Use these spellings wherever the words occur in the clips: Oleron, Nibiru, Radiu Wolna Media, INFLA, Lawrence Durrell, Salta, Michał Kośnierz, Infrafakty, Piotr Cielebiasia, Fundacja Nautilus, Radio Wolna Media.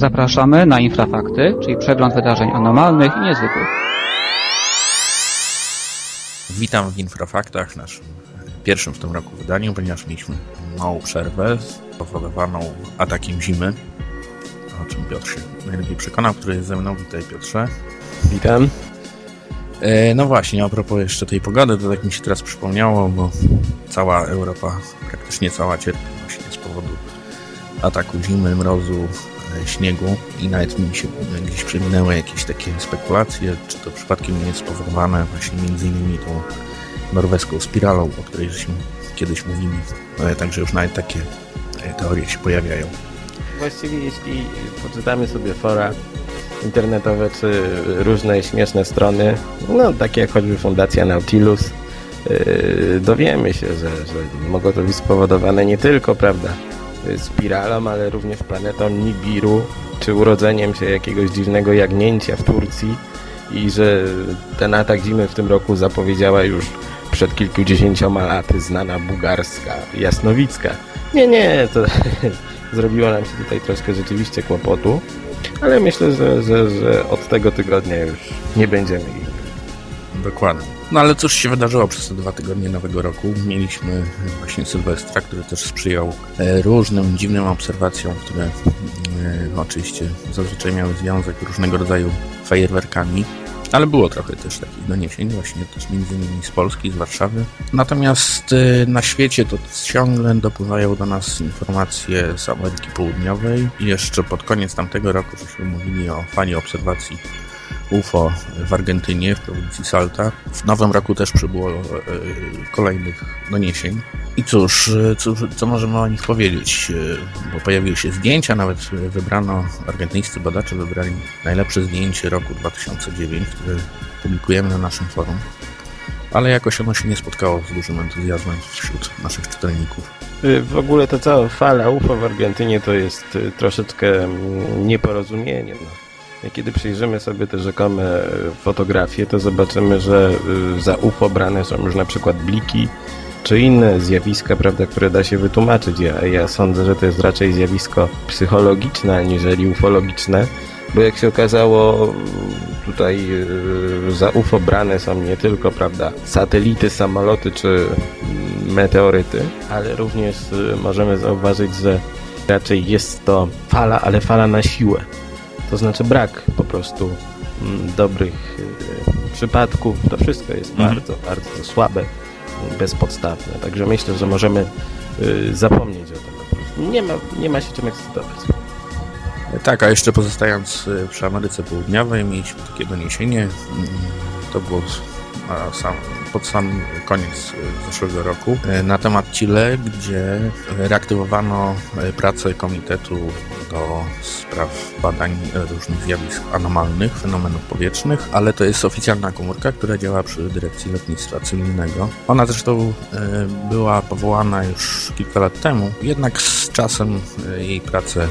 Zapraszamy na Infrafakty, czyli przegląd wydarzeń anormalnych i niezwykłych. Witam w Infrafaktach, naszym pierwszym w tym roku wydaniu, ponieważ mieliśmy małą przerwę spowodowaną atakiem zimy, o czym Piotr się najlepiej przekonał, który jest ze mną. Witaj, Piotrze. Witam. No właśnie, a propos jeszcze tej pogody, to tak mi się teraz przypomniało, bo cała Europa, praktycznie cała, cierpi właśnie z powodu ataku zimy, mrozu, śniegu i nawet mi się gdzieś przeminęły jakieś takie spekulacje, czy to przypadkiem nie jest spowodowane właśnie m.in. tą norweską spiralą, o której żeśmy kiedyś mówili, także już nawet takie teorie się pojawiają. Właściwie jeśli poczytamy sobie fora internetowe czy różne śmieszne strony, no takie jak choćby Fundacja Nautilus, dowiemy się, że mogło to być spowodowane nie tylko, prawda, spiralą, ale również planetą Nibiru, czy urodzeniem się jakiegoś dziwnego jagnięcia w Turcji, i że ten atak zimy w tym roku zapowiedziała już przed kilkudziesięcioma laty znana bułgarska jasnowicka. Nie, to zrobiło nam się tutaj troszkę rzeczywiście kłopotu, ale myślę, że od tego tygodnia już nie będziemy ich. Dokładnie. No ale cóż się wydarzyło przez te 2 tygodnie nowego roku? Mieliśmy właśnie Sylwestra, który też sprzyjał różnym dziwnym obserwacjom, które oczywiście zazwyczaj miały związek różnego rodzaju fajerwerkami, ale było trochę też takich doniesień właśnie też między innymi z Polski, z Warszawy. Natomiast na świecie to ciągle dopływają do nas informacje z Ameryki Południowej i jeszcze pod koniec tamtego roku żeśmy mówili o fali obserwacji UFO w Argentynie, w prowincji Salta. W nowym roku też przybyło kolejnych doniesień. I cóż, co możemy o nich powiedzieć? Bo pojawiły się zdjęcia, nawet argentyńscy badacze wybrali najlepsze zdjęcie roku 2009, które publikujemy na naszym forum, ale jakoś ono się nie spotkało z dużym entuzjazmem wśród naszych czytelników. W ogóle ta cała fala UFO w Argentynie to jest troszeczkę nieporozumienie. Kiedy przyjrzymy sobie te rzekome fotografie, to zobaczymy, że za UFO brane są już na przykład bliki czy inne zjawiska, prawda, które da się wytłumaczyć. Ja sądzę, że to jest raczej zjawisko psychologiczne, aniżeli ufologiczne, bo jak się okazało, tutaj za UFO brane są nie tylko, prawda, satelity, samoloty czy meteoryty, ale również możemy zauważyć, że raczej jest to fala, ale fala na siłę. To znaczy brak po prostu dobrych przypadków. To wszystko jest bardzo, bardzo słabe, bezpodstawne. Także myślę, że możemy zapomnieć o tym po prostu. Nie ma się czym ekscytować. Tak, a jeszcze pozostając przy Ameryce Południowej, mieliśmy takie doniesienie. To było pod sam koniec zeszłego roku na temat Chile, gdzie reaktywowano pracę komitetu do spraw badań różnych zjawisk anomalnych, fenomenów powietrznych, ale to jest oficjalna komórka, która działa przy dyrekcji lotnictwa cywilnego. Ona zresztą była powołana już kilka lat temu, jednak z czasem jej prace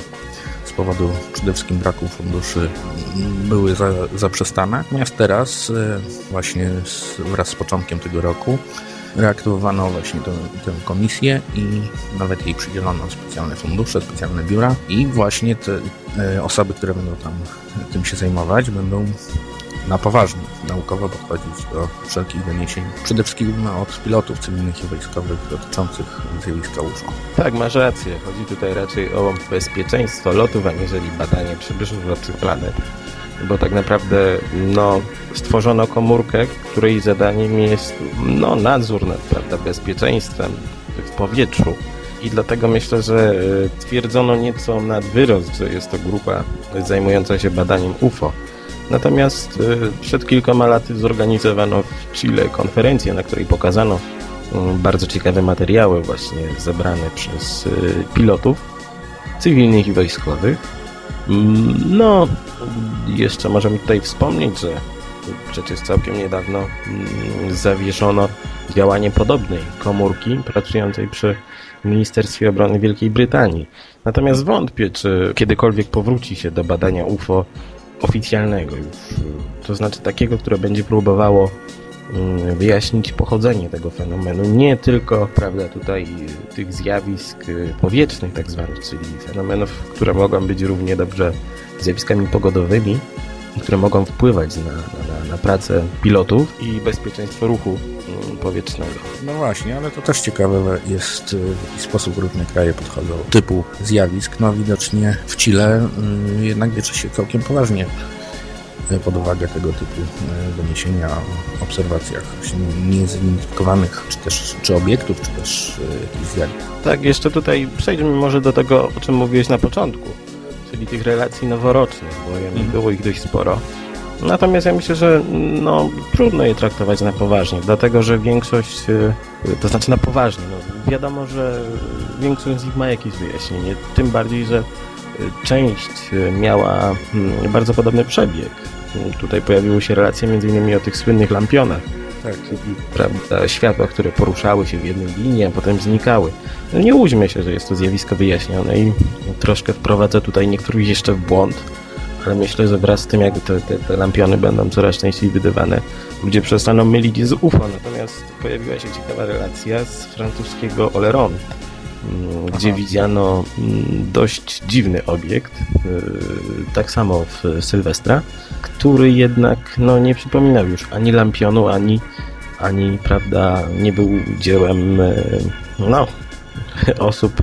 z powodu przede wszystkim braku funduszy były zaprzestane. Natomiast teraz, właśnie wraz z początkiem tego roku, reaktywowano właśnie tę komisję i nawet jej przydzielono specjalne fundusze, specjalne biura i właśnie te osoby, które będą tym się zajmować, będą na poważnie, naukowo podchodzić do wszelkich doniesień, przede wszystkim od pilotów cywilnych i wojskowych dotyczących zjawiska UFO. Tak, masz rację. Chodzi tutaj raczej o bezpieczeństwo lotów, aniżeli badanie przybyszów z obcych planet. Bo tak naprawdę stworzono komórkę, której zadaniem jest nadzór nad, prawda, bezpieczeństwem w powietrzu. I dlatego myślę, że twierdzono nieco nad wyrost, że jest to grupa zajmująca się badaniem UFO. Natomiast przed kilkoma laty zorganizowano w Chile konferencję, na której pokazano bardzo ciekawe materiały właśnie zebrane przez pilotów cywilnych i wojskowych. Jeszcze możemy tutaj wspomnieć, że przecież całkiem niedawno zawieszono działanie podobnej komórki pracującej przy Ministerstwie Obrony Wielkiej Brytanii. Natomiast wątpię, czy kiedykolwiek powróci się do badania UFO oficjalnego już, to znaczy takiego, które będzie próbowało wyjaśnić pochodzenie tego fenomenu, nie tylko, prawda, tutaj tych zjawisk powietrznych tak zwanych, czyli fenomenów, które mogą być równie dobrze zjawiskami pogodowymi, które mogą wpływać na pracę pilotów i bezpieczeństwo ruchu powietrznego. No właśnie, ale to też ciekawe jest, w jaki sposób różne kraje podchodzą typu zjawisk. No widocznie w Chile jednak bierze się całkiem poważnie pod uwagę tego typu doniesienia o obserwacjach niezidentyfikowanych, czy obiektów, czy też jakichś zjawisk. Tak, jeszcze tutaj przejdźmy może do tego, o czym mówiłeś na początku, czyli tych relacji noworocznych, bo było ich dość sporo. Natomiast ja myślę, że trudno je traktować na poważnie, dlatego że większość, to znaczy na poważnie, wiadomo, że większość z nich ma jakieś wyjaśnienie, tym bardziej, że część miała bardzo podobny przebieg. Tutaj pojawiły się relacje m.in. o tych słynnych lampionach, tak, czyli prawda, światła, które poruszały się w jednej linii, a potem znikały. No nie łudźmy się, że jest to zjawisko wyjaśnione i troszkę wprowadzę tutaj niektórych jeszcze w błąd, ale myślę, że wraz z tym, jak te lampiony będą coraz częściej wydawane, ludzie przestaną mylić je z UFO. Natomiast pojawiła się ciekawa relacja z francuskiego Oleron, gdzie widziano dość dziwny obiekt, tak samo w Sylwestra, który jednak nie przypominał już ani lampionu, ani prawda, nie był dziełem osób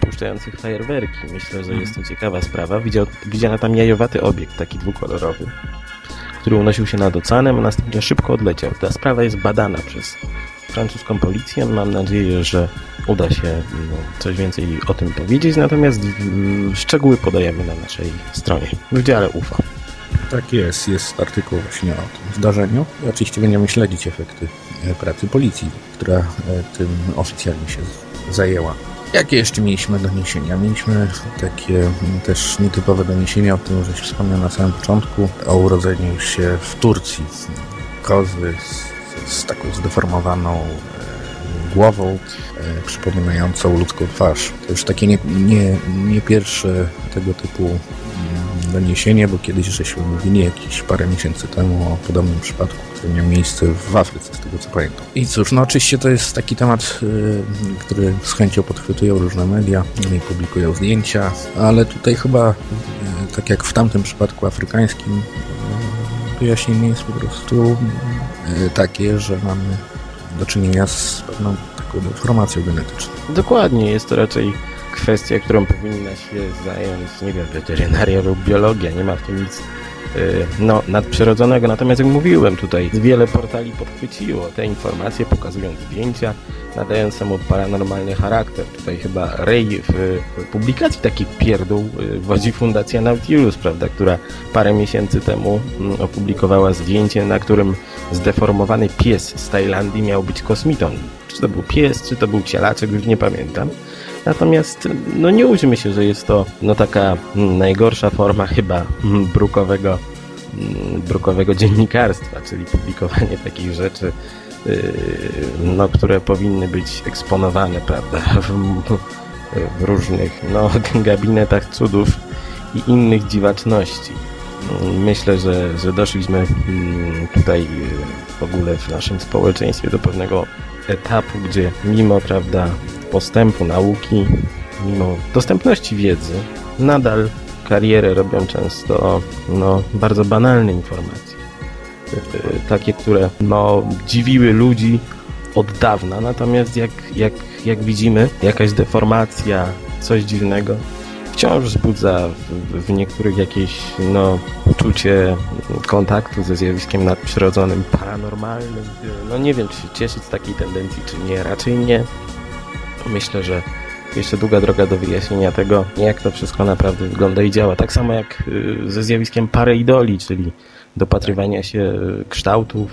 puszczających fajerwerki. Myślę, że jest to ciekawa sprawa. Widziano tam jajowaty obiekt, taki dwukolorowy, który unosił się nad oceanem, a następnie szybko odleciał. Ta sprawa jest badana przez francuską policję. Mam nadzieję, że uda się coś więcej o tym powiedzieć, natomiast szczegóły podajemy na naszej stronie w dziale UFO. Tak jest, jest artykuł właśnie o tym zdarzeniu i oczywiście będziemy śledzić efekty pracy policji, która tym oficjalnie się zajęła. Jakie jeszcze mieliśmy doniesienia? Mieliśmy takie też nietypowe doniesienia, o tym żeś wspomniał na samym początku, o urodzeniu się w Turcji kozy z taką zdeformowaną głową, przypominającą ludzką twarz. To już takie nie pierwsze tego typu doniesienie, bo kiedyś żeśmy mówili jakieś parę miesięcy temu o podobnym przypadku, który miał miejsce w Afryce, z tego co pamiętam. I cóż, oczywiście to jest taki temat, który z chęcią podchwytują różne media i publikują zdjęcia, ale tutaj chyba, tak jak w tamtym przypadku afrykańskim, wyjaśnienie jest po prostu takie, że mamy do czynienia z pewną taką deformacją genetyczną. Dokładnie, jest to raczej kwestia, którą powinna się zająć, weterynaria lub biologia, nie ma w tym nic nadprzyrodzonego. Natomiast jak mówiłem tutaj, wiele portali podchwyciło te informacje, pokazując zdjęcia, nadając temu paranormalny charakter. Tutaj chyba rej w publikacji takich pierdół wodzi Fundacja Nautilus, prawda, która parę miesięcy temu opublikowała zdjęcie, na którym zdeformowany pies z Tajlandii miał być kosmitą. Czy to był pies, czy to był cielaczek, już nie pamiętam. Natomiast nie łudźmy się, że jest to taka najgorsza forma chyba brukowego dziennikarstwa, czyli publikowanie takich rzeczy, które powinny być eksponowane, prawda, w różnych gabinetach cudów i innych dziwaczności. Myślę, że doszliśmy tutaj w ogóle w naszym społeczeństwie do pewnego etapu, gdzie mimo prawda postępu nauki, mimo dostępności wiedzy, nadal karierę robią często bardzo banalne informacje. Takie, które dziwiły ludzi od dawna, natomiast jak widzimy, jakaś deformacja, coś dziwnego wciąż wzbudza w niektórych jakieś uczucie kontaktu ze zjawiskiem nadprzyrodzonym, paranormalnym. Nie wiem, czy się cieszyć z takiej tendencji, czy nie. Raczej nie. Myślę, że jeszcze długa droga do wyjaśnienia tego, jak to wszystko naprawdę wygląda i działa. Tak samo jak ze zjawiskiem pareidolii, czyli dopatrywania się kształtów,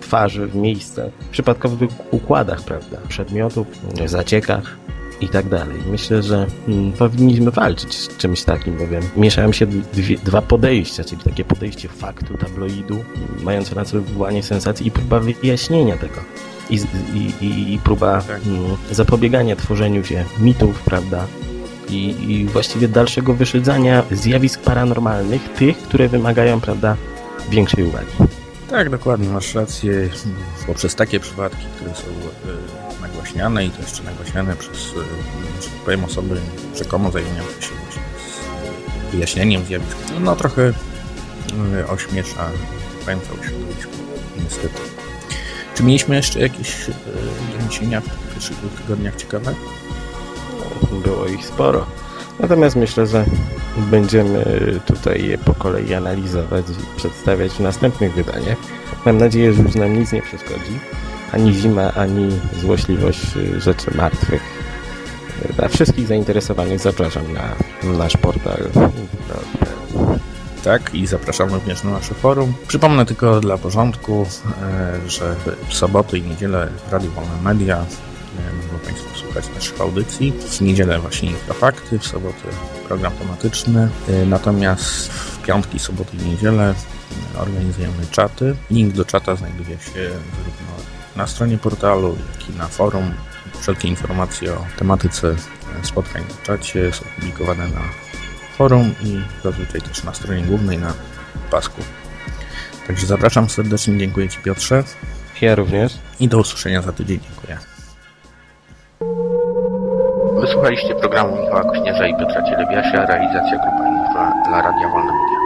twarzy w miejscach, w przypadkowych układach, prawda, przedmiotów, zaciekach i tak dalej. Myślę, że powinniśmy walczyć z czymś takim, bowiem mieszają się dwa podejścia, czyli takie podejście faktu, tabloidu, mające na celu wywołanie sensacji i próba wyjaśnienia tego. I próba zapobiegania tworzeniu się mitów, prawda, i właściwie dalszego wyszydzania zjawisk paranormalnych, tych, które wymagają, prawda, większej uwagi. Tak, dokładnie, masz rację. Poprzez takie przypadki, które są nagłaśniane i to jeszcze nagłaśniane przez, osoby rzekomo zajmujące się wyjaśnieniem zjawisk, no trochę ośmiesza końca ośrodku, niestety. Czy mieliśmy jeszcze jakieś doniesienia w tych pierwszych tygodniach ciekawe? Było ich sporo. Natomiast myślę, że będziemy tutaj je po kolei analizować i przedstawiać w następnych wydaniach. Mam nadzieję, że już nam nic nie przeszkodzi. Ani zima, ani złośliwość rzeczy martwych. Dla wszystkich zainteresowanych zapraszam na nasz portal. Tak, i zapraszam również na nasze forum. Przypomnę tylko dla porządku, że w soboty i niedzielę w Radiu Wolna Media mogą Państwo słuchać naszych audycji. W niedzielę właśnie Infrafakty, w sobotę program tematyczny. Natomiast w piątki, soboty i niedzielę organizujemy czaty. Link do czata znajduje się zarówno na stronie portalu, jak i na forum. Wszelkie informacje o tematyce spotkań na czacie są publikowane na forum i zazwyczaj też na stronie głównej, na pasku. Także zapraszam serdecznie, dziękuję Ci, Piotrze. Ja również. I do usłyszenia za tydzień, dziękuję. Wysłuchaliście programu Michała Kośnierza i Piotra Cielebiasia, realizacja Grupa INFLA dla Radia Wolna Media.